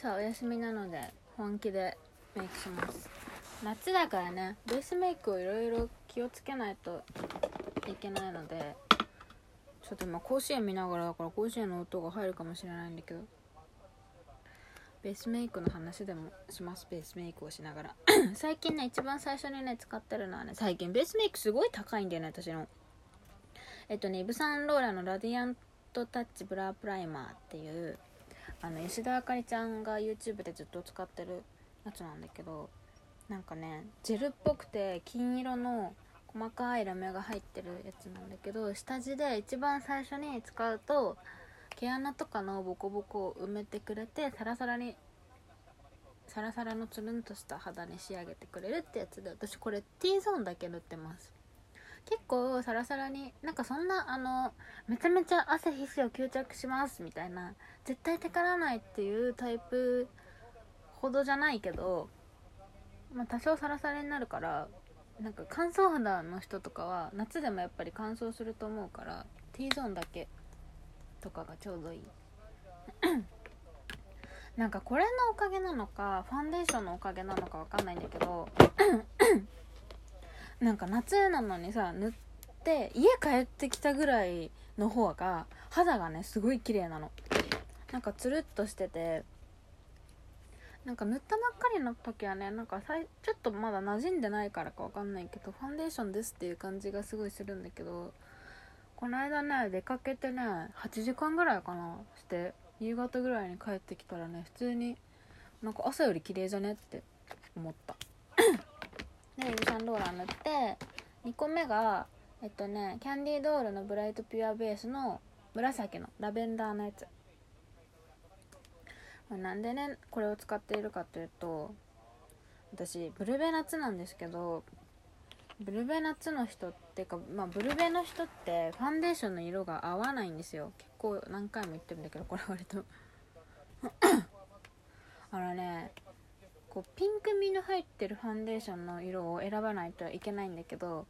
さあお休みなので本気でメイクします。夏だからね、ベースメイクをいろいろ気をつけないといけないので、ちょっと今甲子園見ながらだから甲子園の音が入るかもしれないんだけど、ベースメイクの話でもします。ベースメイクをしながら最近ね、一番最初にね使ってるのはね、最近ベースメイクすごい高いんだよね、私の。イヴ・サンローランのラディアントタッチブラープライマーっていう、吉田あかりちゃんが YouTube でずっと使ってるやつなんだけど、なんかねジェルっぽくて金色の細かいラメが入ってるやつなんだけど、下地で一番最初に使うと毛穴とかのボコボコを埋めてくれて、サラサラのつるんとした肌に仕上げてくれるってやつで、私これ T ゾーンだけ塗ってます。結構サラサラに、なんかそんなめちゃめちゃ汗皮脂を吸着しますみたいな、絶対テカらないっていうタイプほどじゃないけど、まあ、多少サラサラになるから、なんか乾燥肌の人とかは夏でもやっぱり乾燥すると思うから T ゾーンだけとかがちょうどいいなんかこれのおかげなのかファンデーションのおかげなのかわかんないんだけどなんか夏なのにさ、塗って家帰ってきたぐらいの方が肌がねすごい綺麗なの。なんかつるっとしてて、なんか塗ったばっかりの時はね、なんかちょっとまだ馴染んでないからかわかんないけど、ファンデーションですっていう感じがすごいするんだけど、この間ね出かけてね8時間ぐらいかなして夕方ぐらいに帰ってきたらね、普通になんか朝より綺麗じゃねって思ったで、イヴ・サンローラン塗って、2個目がキャンディドールのブライトピュアベースの紫のラベンダーのやつ。なんでねこれを使っているかというと、私ブルベナッツなんですけど、ブルベナッツの人っていうか、まあブルベの人ってファンデーションの色が合わないんですよ。結構何回も言ってるんだけど、これ割とこうピンク味の入ってるファンデーションの色を選ばないといけないんだけど、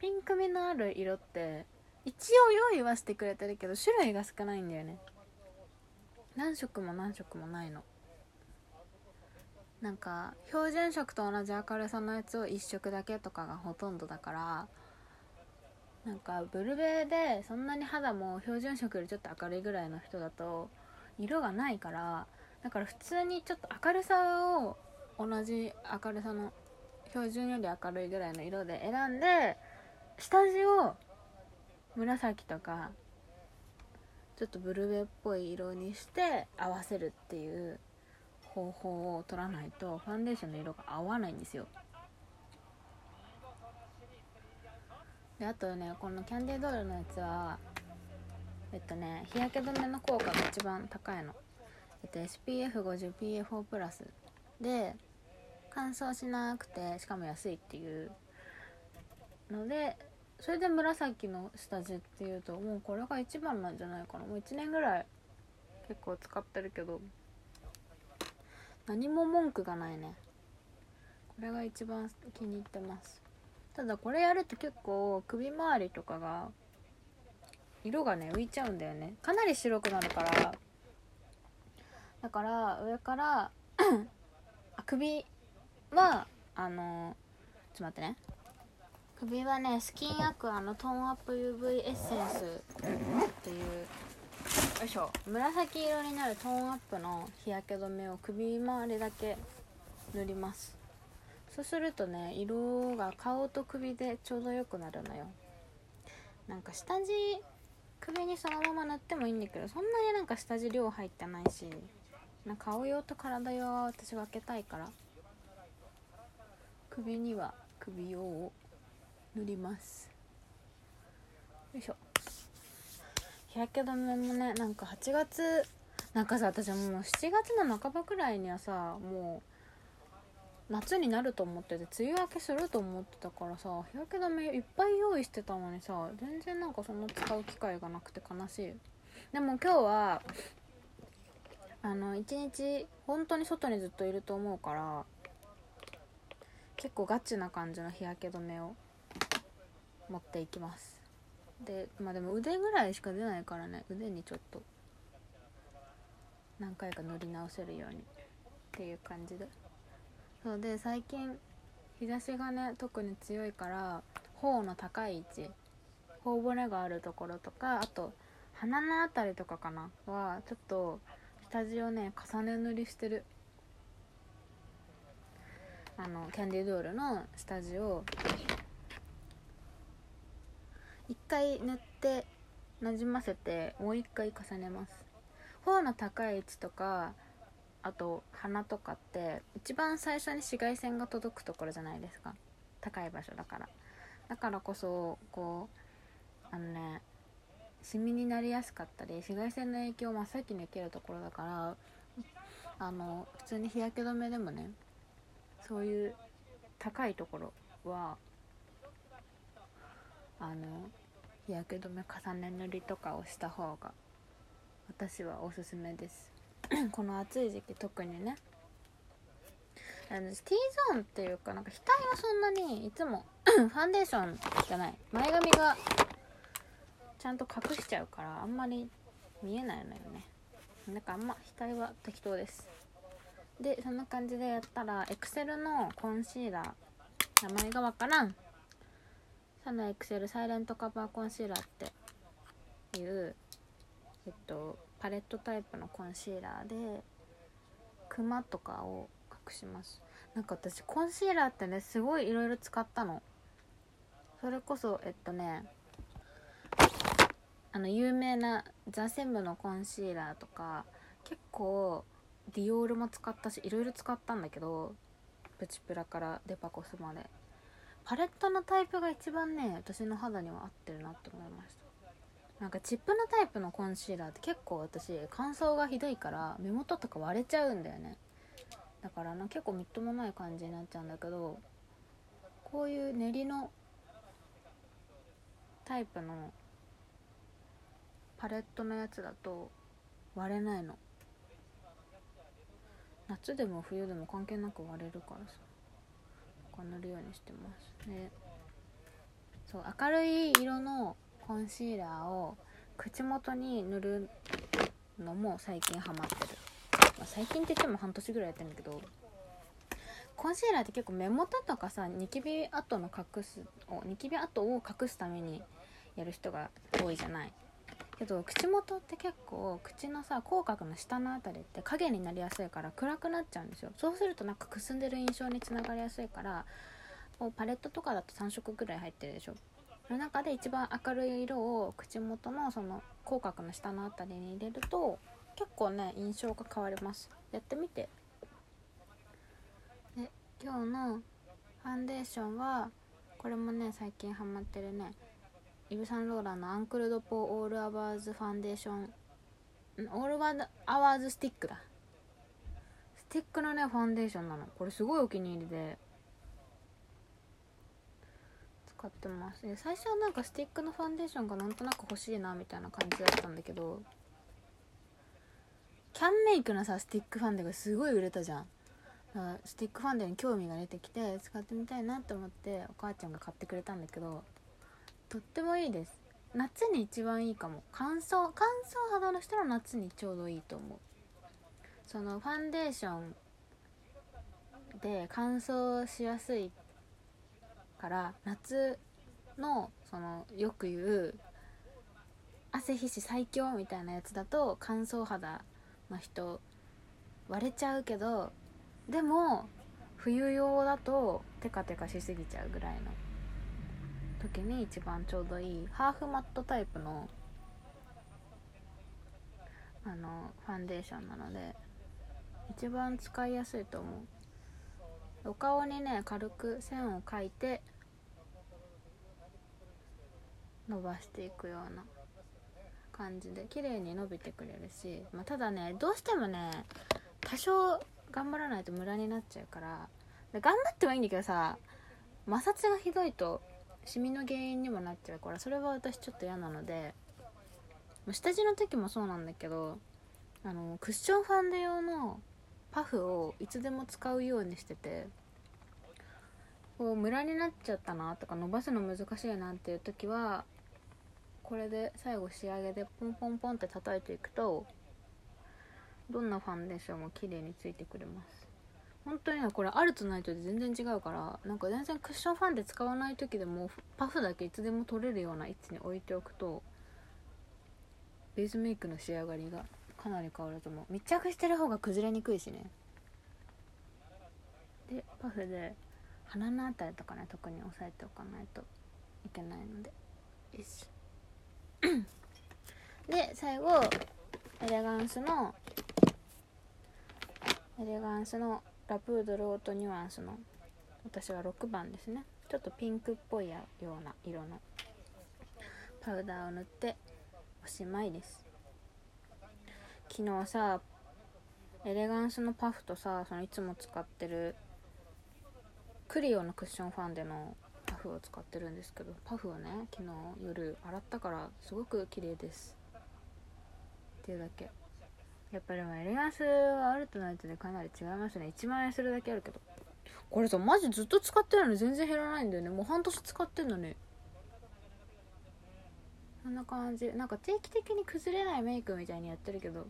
ピンク味のある色って一応用意はしてくれてるけど種類が少ないんだよね。何色もないの。なんか標準色と同じ明るさのやつを1色だけとかがほとんどだから、なんかブルベでそんなに肌も標準色よりちょっと明るいぐらいの人だと色がないから、だから普通にちょっと明るさを同じ明るさの標準より明るいぐらいの色で選んで、下地を紫とかちょっとブルベっぽい色にして合わせるっていう方法を取らないとファンデーションの色が合わないんですよ。であとね、このキャンディドールのやつは日焼け止めの効果が一番高いの。SPF50 PA4 プラスで乾燥しなくて、しかも安いっていうので、それで紫の下地っていうと、もうこれが一番なんじゃないかな。もう1年ぐらい結構使ってるけど何も文句がないね。これが一番気に入ってます。ただこれやると結構首周りとかが色がね浮いちゃうんだよね。かなり白くなるから、だから上から首はちょっと待ってね、首はねスキンアクアのトーンアップ UV エッセンスっていう、よいしょ、紫色になるトーンアップの日焼け止めを首周りだけ塗ります。そうするとね色が顔と首でちょうどよくなるのよ。なんか下地首にそのまま塗ってもいいんだけど、そんなになんか下地量入ってないし、なんか顔用と体用は私分けたいから、首には首用を塗ります。よいしょ。日焼け止めもね、なんか8月、なんかさ、私もう7月の半ばくらいにはさ、もう夏になると思ってて梅雨明けすると思ってたからさ、日焼け止めいっぱい用意してたのにさ、全然なんかそんな使う機会がなくて悲しい。でも今日は一日本当に外にずっといると思うから、結構ガチな感じの日焼け止めを持っていきます。で、まあでも腕ぐらいしか出ないからね、腕にちょっと何回か乗り直せるようにっていう感じで、そうで最近日差しがね特に強いから、頬の高い位置、頬骨があるところとか、あと鼻のあたりとかかなはちょっと下地をね重ね塗りしてる。キャンディドールの下地を一回塗ってなじませてもう一回重ねます。頬の高い位置とかあと鼻とかって一番最初に紫外線が届くところじゃないですか、高い場所だから。だからこそこうシミになりやすかったり、紫外線の影響を真っ先に受けるところだから、普通に日焼け止めでもねそういう高いところは日焼け止め重ね塗りとかをした方が私はおすすめですこの暑い時期特にね。T ゾーンっていうか、なんか額はそんなにいつもファンデーションじゃない前髪がちゃんと隠しちゃうからあんまり見えないのよね。なんかあんま額は適当です。でそんな感じでやったら、エクセルのコンシーラー、名前がわからん、サナエクセルサイレントカバーコンシーラーっていうパレットタイプのコンシーラーでクマとかを隠します。なんか私コンシーラーってねすごいいろいろ使ったの。それこそ有名なザ・セムのコンシーラーとか、結構ディオールも使ったしいろいろ使ったんだけど、プチプラからデパコスまでパレットのタイプが一番ね私の肌には合ってるなって思いました。なんかチップのタイプのコンシーラーって結構私乾燥がひどいから目元とか割れちゃうんだよね。だから結構みっともない感じになっちゃうんだけど、こういう練りのタイプのパレットのやつだと割れないの。夏でも冬でも関係なく割れるからさ、塗るようにしてます。でそう明るい色のコンシーラーを口元に塗るのも最近ハマってる。最近って言っても半年ぐらいやってるんだけど、コンシーラーって結構目元とかさ、ニキビ跡を隠すためにやる人が多いじゃないけど、口元って結構口のさ口角の下のあたりって影になりやすいから暗くなっちゃうんですよ。そうするとなんかくすんでる印象につながりやすいから、こうパレットとかだと3色ぐらい入ってるでしょ。その中で一番明るい色を口元のその口角の下のあたりに入れると結構ね印象が変わります。やってみて。で今日のファンデーションはこれもね最近ハマってるね、イヴ・サンローランのアンクルドポーオールアワーズファンデーション、オールアワーズスティックのねファンデーションなの。これすごいお気に入りで使ってます。最初はなんかスティックのファンデーションがなんとなく欲しいなみたいな感じだったんだけど、キャンメイクのさスティックファンデがすごい売れたじゃん。スティックファンデに興味が出てきて使ってみたいなと思ってお母ちゃんが買ってくれたんだけど、とってもいいです。夏に一番いいかも。乾燥肌の人は夏にちょうどいいと思う。そのファンデーションで乾燥しやすいから夏のそのよく言う汗皮脂最強みたいなやつだと乾燥肌の人割れちゃうけど、でも冬用だとテカテカしすぎちゃうぐらいの時に一番ちょうどいいハーフマットタイプのファンデーションなので一番使いやすいと思う。お顔にね軽く線を描いて伸ばしていくような感じで綺麗に伸びてくれるし、ただねどうしてもね多少頑張らないとムラになっちゃうから、で頑張ってはいいんだけどさ、摩擦がひどいとシミの原因にもなっちゃうから、それは私ちょっと嫌なので、下地の時もそうなんだけどクッションファンデ用のパフをいつでも使うようにしてて、こうムラになっちゃったなとか伸ばすの難しいなっていう時はこれで最後仕上げでポンポンポンって叩いていくとどんなファンデーションも綺麗についてくれます。本当にね、これあるとないとで全然違うから、なんか全然クッションファンデ使わない時でもパフだけいつでも取れるような位置に置いておくとベースメイクの仕上がりがかなり変わると思う。密着してる方が崩れにくいしね。でパフで鼻のあたりとかね、特に押さえておかないといけないので、よしで最後エレガンスのラプードロートニュアンスの、私は6番ですね。ちょっとピンクっぽいような色のパウダーを塗っておしまいです。昨日さ、エレガンスのパフとさ、そのいつも使ってるクリオのクッションファンデのパフを使ってるんですけど、パフをね昨日夜洗ったからすごく綺麗ですっていうだけ。やっぱりエレガンスはあるとないとでかなり違いますね。1万円するだけあるけど、これさマジずっと使ってるのに全然減らないんだよね。もう半年使ってんのね。こんな感じ。なんか定期的に崩れないメイクみたいにやってるけど、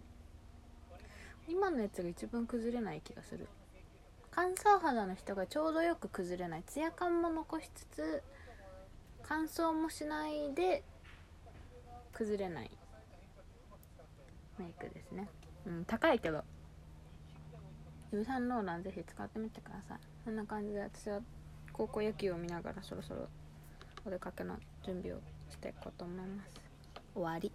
今のやつが一番崩れない気がする。乾燥肌の人がちょうどよく崩れない、ツヤ感も残しつつ乾燥もしないで崩れないメイクですね。うん、高いけどイヴ・サンローランぜひ使ってみてください。そんな感じで私は高校野球を見ながらそろそろお出かけの準備をしていこうと思います。終わり。